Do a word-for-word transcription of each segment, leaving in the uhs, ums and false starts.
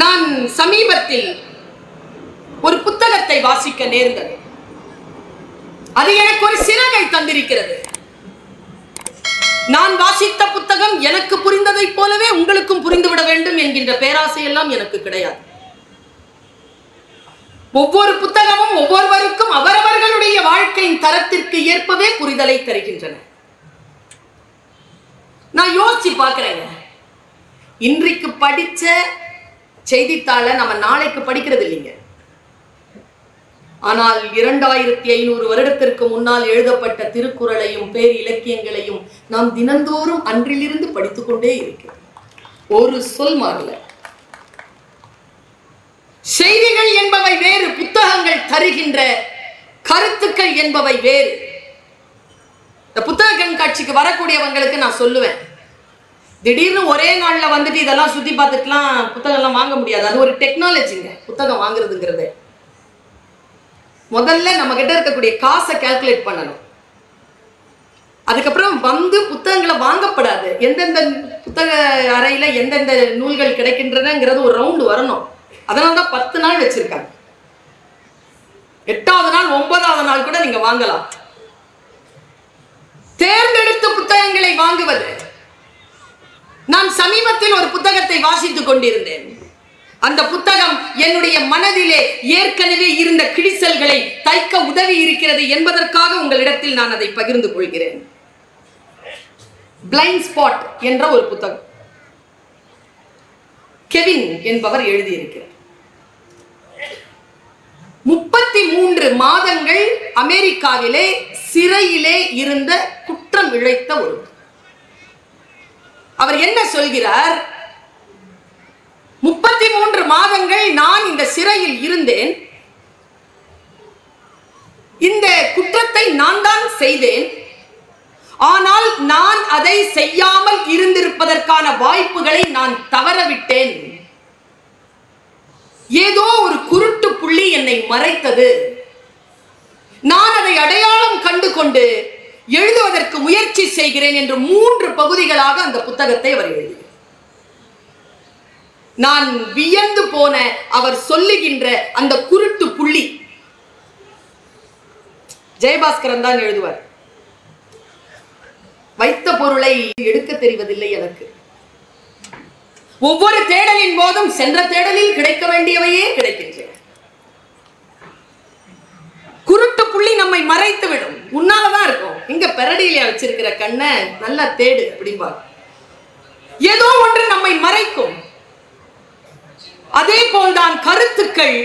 நான் சமீபத்தில் ஒரு புத்தகத்தை வாசிக்க நேர்ந்தது. அது எனக்கு ஒரு சிறகை தந்திருக்கிறது. நான் வாசித்த புத்தகம் எனக்கு புரிந்ததை போலவே உங்களுக்கும் புரிந்துவிட வேண்டும் என்கின்ற பேராசை எல்லாம் எனக்கு கிடையாது. ஒவ்வொரு புத்தகமும் ஒவ்வொருவருக்கும் அவரவர்களுடைய வாழ்க்கையின் தரத்திற்கு ஏற்பவே புரிதலை தருகின்றன. நான் யோசிச்சு பார்க்கிறேங்க, இன்றைக்கு படிச்ச செய்தித்தாளை நம்ம நாளைக்கு படிக்கிறது இல்லைங்க. ஆனால் இரண்டாயிரத்தி ஐநூறு வருடத்திற்கு முன்னால் எழுதப்பட்ட திருக்குறளையும் பேர் இலக்கியங்களையும் நாம் தினந்தோறும் அன்றிலிருந்து படித்துக்கொண்டே இருக்கிறோம். ஒரு சொல் மாறல. செய்திகள் என்பவை வேறு, புத்தகங்கள் தருகின்ற கருத்துக்கள் என்பவை வேறு. இந்த புத்தக கண்காட்சிக்கு வரக்கூடியவங்களுக்கு நான் சொல்லுவேன், திடீர்னு ஒரே நாளில் வந்துட்டு இதெல்லாம் சுற்றி பார்த்துட்டுலாம் புத்தகம்லாம் வாங்க முடியாது. அது ஒரு டெக்னாலஜிங்க, புத்தகம் வாங்குறதுங்கிறது. முதல்ல நம்ம கிட்ட இருக்கக்கூடிய காசை கால்குலேட் பண்ணணும். அதுக்கப்புறம் வந்து புத்தகங்களை வாங்கப்படாது, எந்தெந்த புத்தக அறையில் எந்தெந்த நூல்கள் கிடைக்கின்றனங்கிறது ஒரு ரவுண்டு வரணும். அதனால தான் பத்து நாள் வச்சுருக்காங்க. எட்டாவது நாள் ஒன்பதாவது நாள் கூட நீங்கள் வாங்கலாம். தேர்ந்தெடுத்த புத்தகங்களை வாங்குவது. நான் சமீபத்தில் ஒரு புத்தகத்தை வாசித்துக் கொண்டிருந்தேன். அந்த புத்தகம் என்னுடைய மனதிலே ஏற்கனவே இருந்த கிழிசல்களை தைக்க உதவி இருக்கிறது என்பதற்காக உங்களிடத்தில் நான் அதை பகிர்ந்து கொள்கிறேன். பிளைண்ட் ஸ்பாட் என்ற ஒரு புத்தகம் கெவின் என்பவர் எழுதியிருக்கிறார். முப்பத்தி மூன்று மாதங்கள் அமெரிக்காவிலே சிறையிலே இருந்த குற்றம் இழைத்த ஒருவர். அவர் என்ன சொல்கிறார்? முப்பத்தி மூன்று மாதங்கள் நான் இந்த சிறையில் இருந்தேன். இந்த குற்றத்தை நான் தான் செய்தேன். ஆனால் நான் அதை செய்யாமல் இருந்திருப்பதற்கான வாய்ப்புகளை நான் தவறவிட்டேன். ஏதோ ஒரு குருட்டு புள்ளி என்னை மறைத்தது. நான் அதை அடையாளம் கண்டு கொண்டு எழுதுவதற்கு முயற்சி செய்கிறேன் என்று மூன்று பகுதிகளாக அந்த புத்தகத்தை அவர் எழுதினார். நான் வியந்து போன அவர் சொல்லுகின்ற அந்த குருட்டு புள்ளி. ஜெயபாஸ்கரன் தான் எழுதுவார். வைத்த பொருளை எடுக்க தெரிவதில்லை எனக்கு. ஒவ்வொரு தேடலின் போதும் சென்ற தேடலில் கிடைக்க வேண்டியவையே கிடைக்கின்றன. குருட்டு புள்ளி நம்மை மறைத்து விடும். உன்னாலதான் இருக்கும். இங்க பெரடியில வச்சிருக்கிற கண்ணை நல்லா தேடு அப்படிம்பா. ஏதோ ஒன்று நம்மை மறைக்கும். அதே போல்தான் கருத்துக்கள்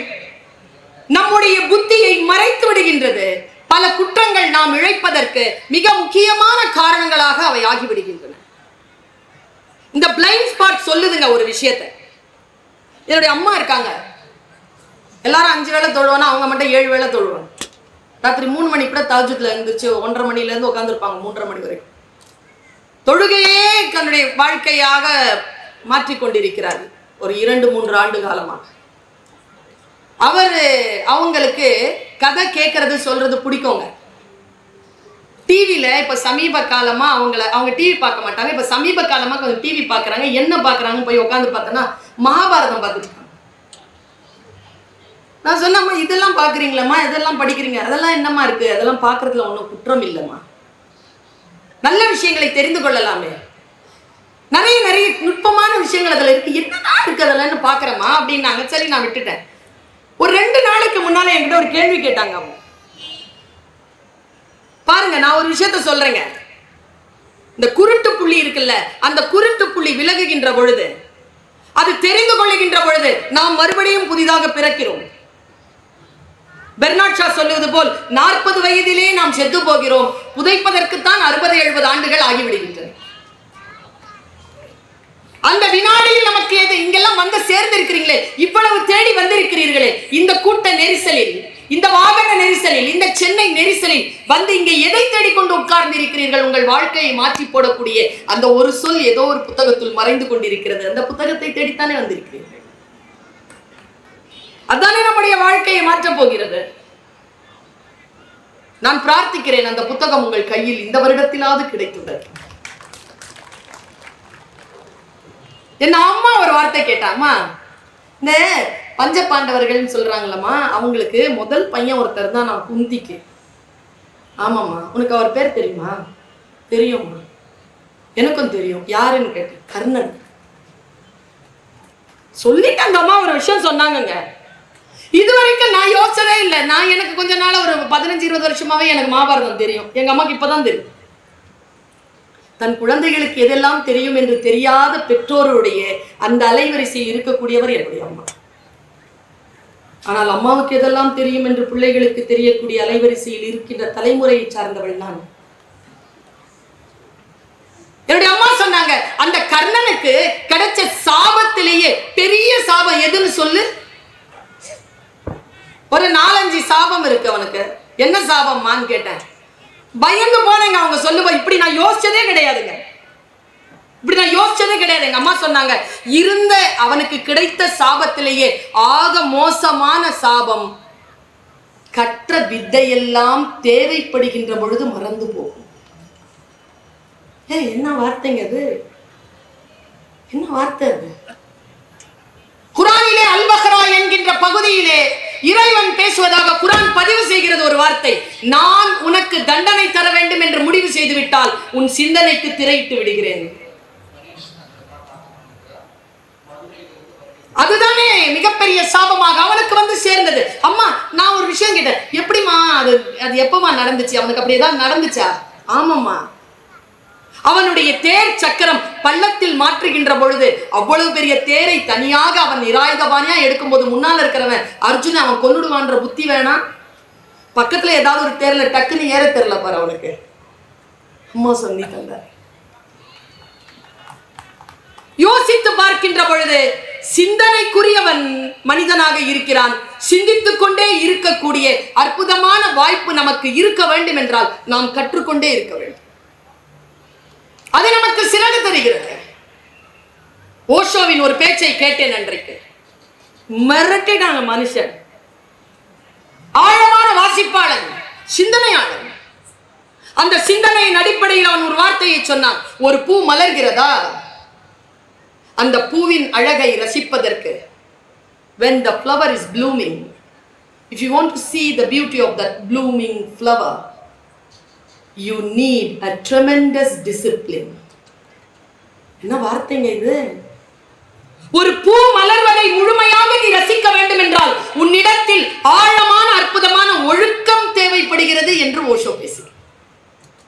நம்முடைய புத்தியை மறைத்து விடுகின்றது. பல குற்றங்கள் நாம் இழைப்பதற்கு மிக முக்கியமான காரணங்களாக அவை ஆகிவிடுகின்றன. இந்த பிளைண்ட் ஸ்பாட் சொல்லுதுங்க ஒரு விஷயத்தை. என்னுடைய அம்மா இருக்காங்க. எல்லாரும் அஞ்சு வேளை தொழுவானா, அவங்க மட்டும் ஏழு வேளை தொழுவாங்க. ராத்திரி மூணு மணி கூட தஹஜ்ஜுத்ல இருந்துச்சு, ஒன்றரை மணிலேருந்து உட்காந்துருப்பாங்க மூன்றரை மணி வரைக்கும். தொழுகையே தன்னுடைய வாழ்க்கையாக மாற்றிக்கொண்டிருக்கிறார்கள் ஒரு இரண்டு மூன்று ஆண்டு காலமாக. அவர் அவங்களுக்கு கதை கேட்கறது சொல்றது பிடிக்குங்க. டிவியில் இப்போ சமீப காலமாக அவங்கள அவங்க டிவி பார்க்க மாட்டாங்க. இப்போ சமீப காலமாக கொஞ்சம் டிவி பார்க்குறாங்க. என்ன பார்க்குறாங்கன்னு போய் உட்காந்து பார்த்தோன்னா மகாபாரதம் பார்த்துருக்காங்க. நான் சொன்னம்மா, இதெல்லாம் பார்க்குறீங்களம்மா, இதெல்லாம் படிக்கிறீங்க, அதெல்லாம் என்னம்மா இருக்குது, அதெல்லாம் பார்க்குறதுல ஒன்றும் குற்றம் இல்லைம்மா, நல்ல விஷயங்களை தெரிந்து கொள்ளலாமே, நிறைய நிறைய நுட்பமான விஷயங்கள் அதில் இருக்குது, என்னன்னா இருக்குது அதெல்லாம்னு பார்க்குறேம்மா அப்படின்னாங்க. சரி, நான் விட்டுட்டேன். ஒரு ரெண்டு நாளைக்கு முன்னால் என்கிட்ட ஒரு கேள்வி கேட்டாங்க அவங்க. பாருங்க, நான் ஒரு விஷயத்த சொல்கிறேங்க. இந்த குருட்டு புள்ளி இருக்குல்ல, அந்த குருட்டு புள்ளி விலகுகின்ற பொழுது, அது தெரிந்து கொள்ளுகின்ற பொழுது நாம் மறுபடியும் புதிதாக பிறக்கிறோம். பெர்னார்ட் ஷா சொல்லுவது போல் நாற்பது வயதிலே நாம் செத்து போகிறோம், புதைப்பதற்குத்தான் அறுபது எழுபது ஆண்டுகள் ஆகிவிடுகின்றன. அந்த வினாடியில் நமக்கு எது இங்கெல்லாம் வந்து சேர்ந்திருக்கிறீங்களே, இவ்வளவு தேடி வந்திருக்கிறீர்களே, இந்த கூட்ட நெரிசலில், இந்த வாகன நெரிசலில், இந்த சென்னை நெரிசலில் வந்து இங்கே எதை தேடிக்கொண்டு உட்கார்ந்து இருக்கிறீர்கள்? உங்கள் வாழ்க்கையை மாற்றி போடக்கூடிய அந்த ஒரு சொல் ஏதோ ஒரு புத்தகத்தில் மறைந்து கொண்டிருக்கிறது. அந்த புத்தகத்தை தேடித்தானே வந்திருக்கிறீர்கள். அதானே நம்முடைய வாழ்க்கையை மாற்றப் போகிறது. நான் பிரார்த்திக்கிறேன் அந்த புத்தகம் உங்கள் கையில் இந்த வருடத்திலாவது கிடைத்துள்ளது. என் அம்மா ஒரு வார்த்தை கேட்டாம்மா, இந்த பஞ்ச பாண்டவர்கள்னு சொல்றாங்களம்மா, அவங்களுக்கு முதல் பையன் ஒருத்தர் தான் நான், குந்திக்கு. ஆமாம்மா, உனக்கு அவர் பேர் தெரியுமா? தெரியும்மா, எனக்கும் தெரியும். யாருன்னு கேட்டேன். கர்ணன். சொல்லிட்டு அந்த அம்மா ஒரு விஷயம் சொன்னாங்கங்க, இது வரைக்கும் நான் யோசனை இல்லை. நான் எனக்கு கொஞ்ச நாள் ஒரு பதினஞ்சு இருபது வருஷமாவே எனக்கு மகாபாரதம் தெரியும். எங்க அம்மாக்கு இப்பதான் தெரியும். தன் குழந்தைகளுக்கு எதெல்லாம் தெரியும் என்று தெரியாத பெற்றோருடைய அந்த அலைவரிசையில் இருக்கக்கூடியவர் என்னுடைய அம்மா. ஆனால் அம்மாவுக்கு எதெல்லாம் தெரியும் என்று பிள்ளைகளுக்கு தெரியக்கூடிய அலைவரிசையில் இருக்கின்ற தலைமுறையை சார்ந்தவள் நான். என்னுடைய அம்மா சொன்னாங்க, அந்த கர்ணனுக்கு கிடைச்ச சாபத்திலேயே பெரிய சாபம் எதுன்னு சொல்லு. ஒரு நாலஞ்சு சாபம் இருக்கு அவனுக்கு. என்ன சாபம்மான்னு கேட்டேன். பயந்து போனேங்க அவங்க சொல்லுவா. இப்படி நான் யோசிச்சதே கிடையாதுங்க. இப்படி நான் யோசிச்சதே கிடையாது. எங்க அம்மா சொன்னாங்க, இருந்த அவனுக்கு கிடைத்த சாபத்திலேயே ஆக மோசமான சாபம், கற்ற வித்தையெல்லாம் தேவைப்படுகின்ற பொழுது மறந்து போகும். ஏ, என்ன வார்த்தைங்க அது, என்ன வார்த்தை அது? குரானிலே அல்பஹரா என்கின்ற பகுதியிலே இறைவன் பேசுவதாக குரான் பதிவு செய்கிறது ஒரு வார்த்தை. நான் உனக்கு தண்டனை தர வேண்டும் என்று முடிவு செய்து விட்டால் உன் சிந்தனைக்கு திரையிட்டு விடுகிறேன். அதுதானே மிகப்பெரிய சாபமாக அவனுக்கு வந்து சேர்ந்தது. அம்மா, நான் ஒரு விஷயம் கேட்டேன். எப்படிமா அது அது எப்பமா நடந்துச்சு? அவனுக்கு அப்படி ஏதாவது நடந்துச்சா? ஆமாம்மா, அவனுடைய தேர் சக்கரம் பள்ளத்தில் மாற்றுகின்ற பொழுது அவ்வளவு பெரிய தேரை தனியாக அவன் நிராயுதபாணியா எடுக்கும் போது முன்னால் இருக்கிறவன் அர்ஜுன் அவன் கொன்னுடுவான்ற புத்தி வேணாம். பக்கத்துல ஏதாவது ஒரு தேர்ல டக்குன்னு ஏற தெரியல பாரு அவனுக்கு. அம்மா சொல்லி தந்த யோசித்து பார்க்கின்ற பொழுது சிந்தனைக்குரியவன் மனிதனாக இருக்கிறான். சிந்தித்துக் கொண்டே இருக்கக்கூடிய அற்புதமான வாய்ப்பு நமக்கு இருக்க வேண்டும் என்றால் நாம் கற்றுக்கொண்டே இருக்க வேண்டும். அது நமக்கு சிறகு தருகிறது. ஓஷோவின் ஒரு பேச்சை கேட்டேன் அன்றைக்கு. மிரட்டினாங்க மனுஷன். ஆழமான வாசிப்பாளன், சிந்தனையாளன். அந்த சிந்தனையின் அடிப்படையில் அவன் ஒரு வார்த்தையை சொன்னான். ஒரு பூ மலர்கிறதா, அந்த பூவின் அழகை ரசிப்பதற்கு, when the flower is blooming, if you want to see the beauty of that blooming flower, you need a tremendous discipline. என்ன வார்த்தைங்க இது? ஒரு பூ மலர்வதை முழுமையாக நீ ரசிக்க வேண்டும் என்றால் உன்னிடத்தில் ஆழமான அற்புதமான ஒழுக்கம் தேவைப்படுகிறது என்று ஓஷோ பேசுகிறார்.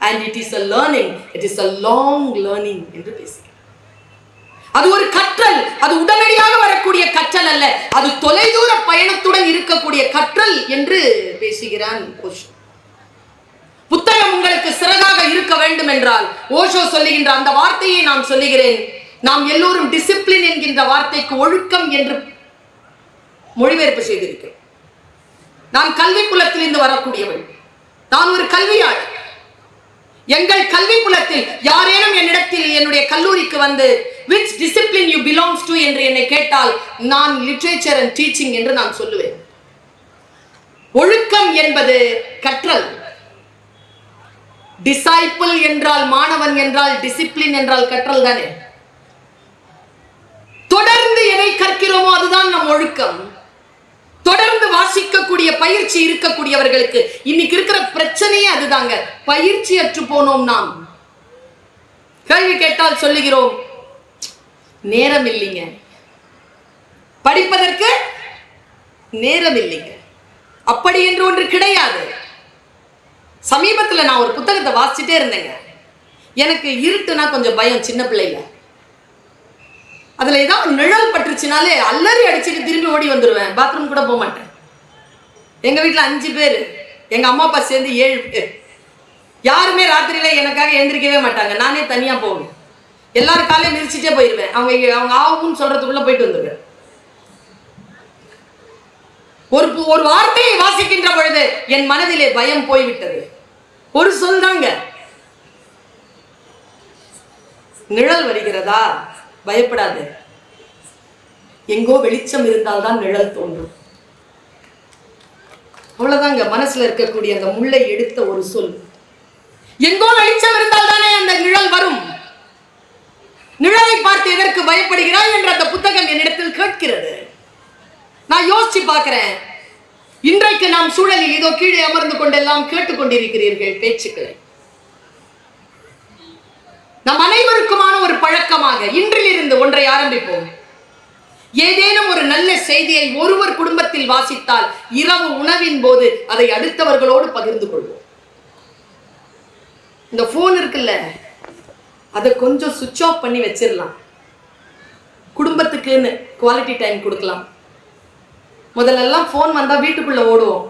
And it is a learning, it is a long learning என்று பேசுகிறார். அது ஒரு கற்றல். அது உடனடியாக வரக்கூடிய கற்றல் அல்ல. அது தொலைதூர பயணத்துடன் இருக்கக்கூடிய கற்றல் என்று பேசுகிறான் ஓஷோ. புத்தகம் உங்களுக்கு சிறகாக இருக்க வேண்டும் என்றால் ஓஷோ சொல்லுகின்ற அந்த வார்த்தையை நான் சொல்லுகிறேன். நாம் எல்லோரும் டிசிப்ளின் என்கின்ற வார்த்தைக்கு ஒழுக்கம் என்று மொழிபெயர்ப்பு செய்திருக்கிறேன். நான் கல்வி குலத்திலிருந்து வரக்கூடியவள். நான் ஒரு கல்வியாளர். எங்கள் கல்வி குலத்தில் யாரேனும் என்னிடத்தில் என்னுடைய கல்லூரிக்கு வந்து which discipline you belongs to என்று என்னை கேட்டால் நான் லிட்ரேச்சர் அண்ட் டீச்சிங் என்று நான் சொல்லுவேன். ஒழுக்கம் என்பது கற்றல். டிசைபிள் என்றால் மாணவன் என்றால் டிசிப்ளின் என்றால் கற்றல் தானே. தொடர்ந்து எதை கற்கிறோமோ அதுதான் நம் ஒழுக்கம். தொடர்ந்து வாசிக்கக்கூடிய பயிற்சி இருக்கக்கூடியவர்களுக்கு இன்னைக்கு இருக்கிற பிரச்சனையே அதுதாங்க. பயிற்சி அற்று போனோம் நாம். கேள்வி கேட்டால் சொல்லுகிறோம், நேரம் இல்லைங்க, படிப்பதற்கு நேரம் இல்லைங்க. அப்படி என்று ஒன்று கிடையாது. சமீபத்தில் நான் ஒரு புத்தகத்தை வாசிச்சுட்டே இருந்தேங்க. எனக்கு இருட்டுனா கொஞ்சம் பயம் சின்ன பிள்ளைல. அதில் ஏதாவது நிழல் பட்டுருச்சுனாலே அல்லறி அடிச்சுட்டு திரும்பி ஓடி வந்துடுவேன். பாத்ரூம் கூட போக மாட்டேன். எங்கள் வீட்டில் அஞ்சு பேர், எங்கள் அம்மா அப்பா சேர்ந்து ஏழு பேர். யாருமே ராத்திரியில் எனக்காக எழுந்திரிக்கவே மாட்டாங்க. நானே தனியாக போவேன். எல்லாரும் காலையும் மிதிச்சுட்டே போயிடுவேன். அவங்க அவங்க ஆகும்னு சொல்கிறதுக்குள்ளே போயிட்டு வந்துடுவேன். ஒரு ஒரு வார்த்தையை வாசிக்கின்ற பொழுது என் மனதிலே பயம் போய்விட்டது. ஒரு சொல் தாங்க. நிழல் வருகிறதா, பயப்படாது. எங்கோ வெளிச்சம் இருந்தால்தான் நிழல் தோன்றும். அவ்வளவுதாங்க மனசுல இருக்கக்கூடிய அந்த முள்ளை எடுத்த ஒரு சொல். எங்கோ வெளிச்சம் இருந்தால் தானே அந்த நிழல் வரும். நிழலை பார்த்து எதற்கு பயப்படுகிறாய் என்று அந்த புத்தகம் என்னிடத்தில் கேட்கிறது. நான் யோசிச்சு பார்க்கிறேன். இன்றைக்கு நாம் சூழலில் இதோ கீழே அமர்ந்து கொண்டெல்லாம் கேட்டுக்கொண்டிருக்கிறீர்கள் பேச்சுக்களை. நம் அனைவருக்குமான ஒரு பழக்கமாக இன்றிலிருந்து ஒன்றை ஆரம்பிப்போம். ஏதேனும் ஒரு நல்ல செய்தியை ஒருவர் குடும்பத்தில் வாசித்தால் இரவு உணவின் போது அதை அடுத்தவர்களோடு பகிர்ந்து கொள்வோம். இந்த போன் இருக்குல்ல, அதை கொஞ்சம் சுவிட்ச் ஆஃப் பண்ணி வச்சிடலாம். குடும்பத்துக்குன்னு குவாலிட்டி டைம் கொடுக்கலாம். முதலெல்லாம் போன் வந்தா வீட்டுக்குள்ள ஓடுவோம்.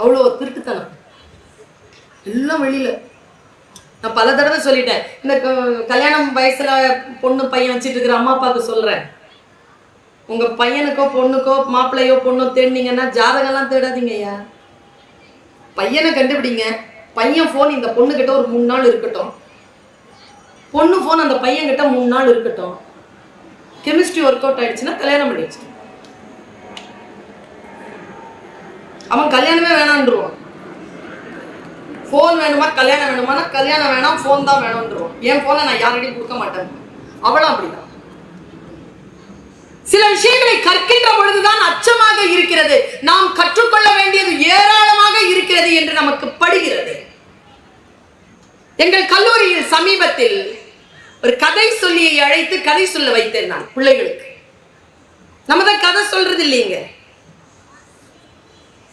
அவ்வளோ திருட்டுத்தனம் எல்லாம் வெளியில. நான் பல தடவை சொல்லிட்டேன், இந்த கல்யாணம் வயசுல பொண்ணு பையன் வச்சுட்டு இருக்கிற அம்மா அப்பாவுக்கு சொல்றேன், உங்க பையனுக்கோ பொண்ணுக்கோ மாப்பிள்ளையோ பொண்ணோ தேடினீங்கன்னா ஜாதகம்லாம் தேடாதீங்கய்யா. பையனை கண்டுபிடிங்க. பையன் போன் இந்த பொண்ணுகிட்ட ஒரு மூணு நாள் இருக்கட்டும், பொண்ணு போன் அந்த பையன் கிட்ட மூணு நாள் இருக்கட்டும். கெமிஸ்ட்ரி ஒர்க் அவுட் ஆயிடுச்சுன்னா கல்யாணம் பண்ணி வச்சு அவன் கல்யாணமே வேணான்றான். ஃபோன் வேணுமா கல்யாணம் வேணுமானா கல்யாணம் வேணாம், ஃபோன் தான் வேணும்ன்றோம். என் ஃபோனை நான் யாரையும் கொடுக்க மாட்டேன். அவளும் அப்படிதான். சில விஷயங்களை கற்கின்ற பொழுதுதான் அச்சமாக இருக்கிறது, நாம் கற்றுக்கொள்ள வேண்டியது ஏராளமாக இருக்கிறது என்று நமக்கு படுகிறது. எங்கள் கல்லூரியில் சமீபத்தில் ஒரு கதை சொல்லியை அழைத்து கதை சொல்ல வைத்தேன் நான் பிள்ளைகளுக்கு. நம்ம தான் கதை சொல்றது இல்லைங்க,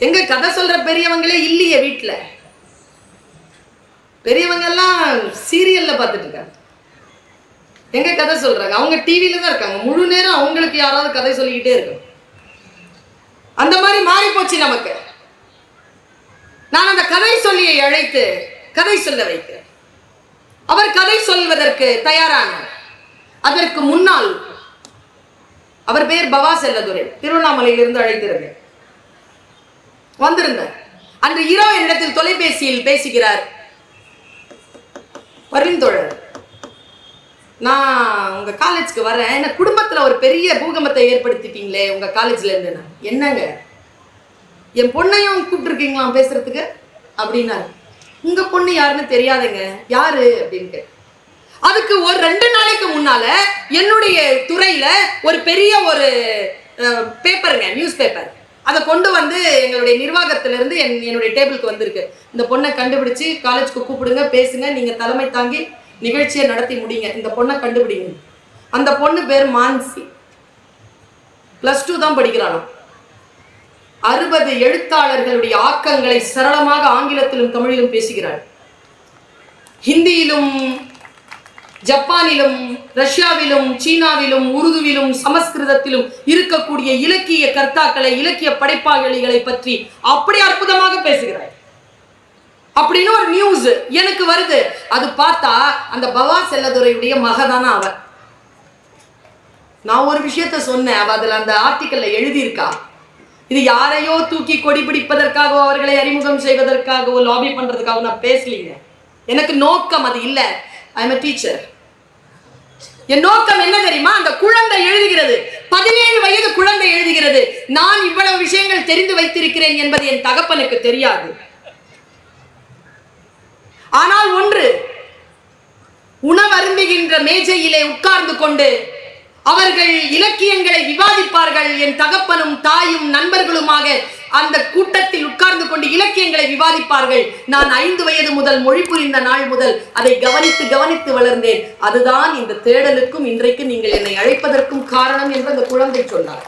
எங்க கதை சொல்ற பெரியவங்களே இல்லையே வீட்டுல. பெரியவங்கெல்லாம் சீரியல்ல பார்த்துட்டு இருக்காங்க, எங்க கதை சொல்றாங்க. அவங்க டிவியில தான் இருக்காங்க முழு நேரம், அவங்களுக்கு யாராவது கதை சொல்லிக்கிட்டே இருக்காங்க. அந்த மாதிரி மாறி போச்சு நமக்கு. நான் அந்த கதை சொல்லியை அழைத்து கதை சொல்ல வைக்கிறேன். அவர் கதை சொல்வதற்கு தயாரானார். அதற்கு முன்னால், அவர் பேர் பவா செல்லதுரை, திருவண்ணாமலையிலிருந்து அழைத்திருந்தேன் வந்திருந்தார். அன்று இரவு என்னிடத்தில் தொலைபேசியில் பேசுகிறார், பரிந்துரையாளர் நான் உங்க காலேஜ்க்கு வரேன், என்ன குடும்பத்துல ஒரு பெரிய பூகம்பத்தை ஏற்படுத்திட்டீங்களே உங்க காலேஜ்ல இருந்து. நான் என்னங்க என் பொண்ணையும் கூப்பிட்டு இருக்கீங்களா பேசுறதுக்கு அப்படின்னா, உங்க பொண்ணு யாருன்னு தெரியாதுங்க, யாரு அப்படின்ட்டு. அதுக்கு ஒரு ரெண்டு நாளைக்கு முன்னால என்னுடைய துறையில ஒரு பெரிய ஒரு பேப்பருங்க, நியூஸ் பேப்பர், அதை கொண்டு வந்து எங்களுடைய நிர்வாகத்திலிருந்து என் என்னுடைய டேபிளுக்கு வந்திருக்கு. இந்த பொண்ணை கண்டுபிடிச்சு காலேஜுக்கு கூப்பிடுங்க, பேசுங்க, நீங்கள் தலைமை தாங்கி நிகழ்ச்சியை நடத்தி முடியுங்க, இந்த பொண்ணை கண்டுபிடிங்க. அந்த பொண்ணு பேர் மான்சி, பிளஸ் டூ தான் படிக்கிறானோ. அறுபது எழுத்தாளர்களுடைய ஆக்கங்களை சரளமாக ஆங்கிலத்திலும் தமிழிலும் பேசுகிறாள். ஹிந்தியிலும் ஜப்பானிலும் ரஷ்யாவிலும் சீனாவிலும் உருதுவிலும் சமஸ்கிருதத்திலும் இருக்கக்கூடிய இலக்கிய கர்த்தாக்களை, இலக்கிய படைப்பாளிகளை பற்றி அப்படி அற்புதமாக பேசுகிறார் அப்படின்னு ஒரு நியூஸ் எனக்கு வருது. அது பார்த்தா அந்த பவா செல்லதுரையுடைய மகதான அவ. நான் ஒரு விஷயத்த சொன்னேன், அவ அதுல அந்த ஆர்டிக்கல்ல எழுதியிருக்கா, இது யாரையோ தூக்கி கொடி பிடிப்பதற்காகவோ அவர்களை அறிமுகம் செய்வதற்காகவோ லாபி பண்றதுக்காகவோ நான் பேசலீங்க. எனக்கு நோக்கம் அது இல்லை. I am a teacher. என் நோக்கம் என்ன தெரியுமா? அந்த குழந்தை எழுதுகிறது, பதினேழு வயது குழந்தை எழுதுகிறது. நான் இவ்வளவு விஷயங்கள் தெரிந்து வைத்திருக்கிறேன் என்பது என் தகப்பனுக்கு தெரியாது. ஆனால் ஒன்று, உணவருந்துகின்ற மேஜையிலே உட்கார்ந்து கொண்டு அவர்கள் இலக்கியங்களை விவாதிப்பார்கள். என் தகப்பனும் தாயும் நண்பர்களுமாக அந்த கூட்டத்தில் உட்கார்ந்து கொண்டு இலக்கியங்களை விவாதிப்பார்கள். நான் ஐந்து வயது முதல், மொழி புரிந்த நாள் முதல் அதை கவனித்து கவனித்து வளர்ந்தேன். அதுதான் இந்த தேடலுக்கும் இன்றைக்கு நீங்கள் என்னை அழைப்பதற்கும் காரணம் என்று அந்த குழந்தை சொன்னார்.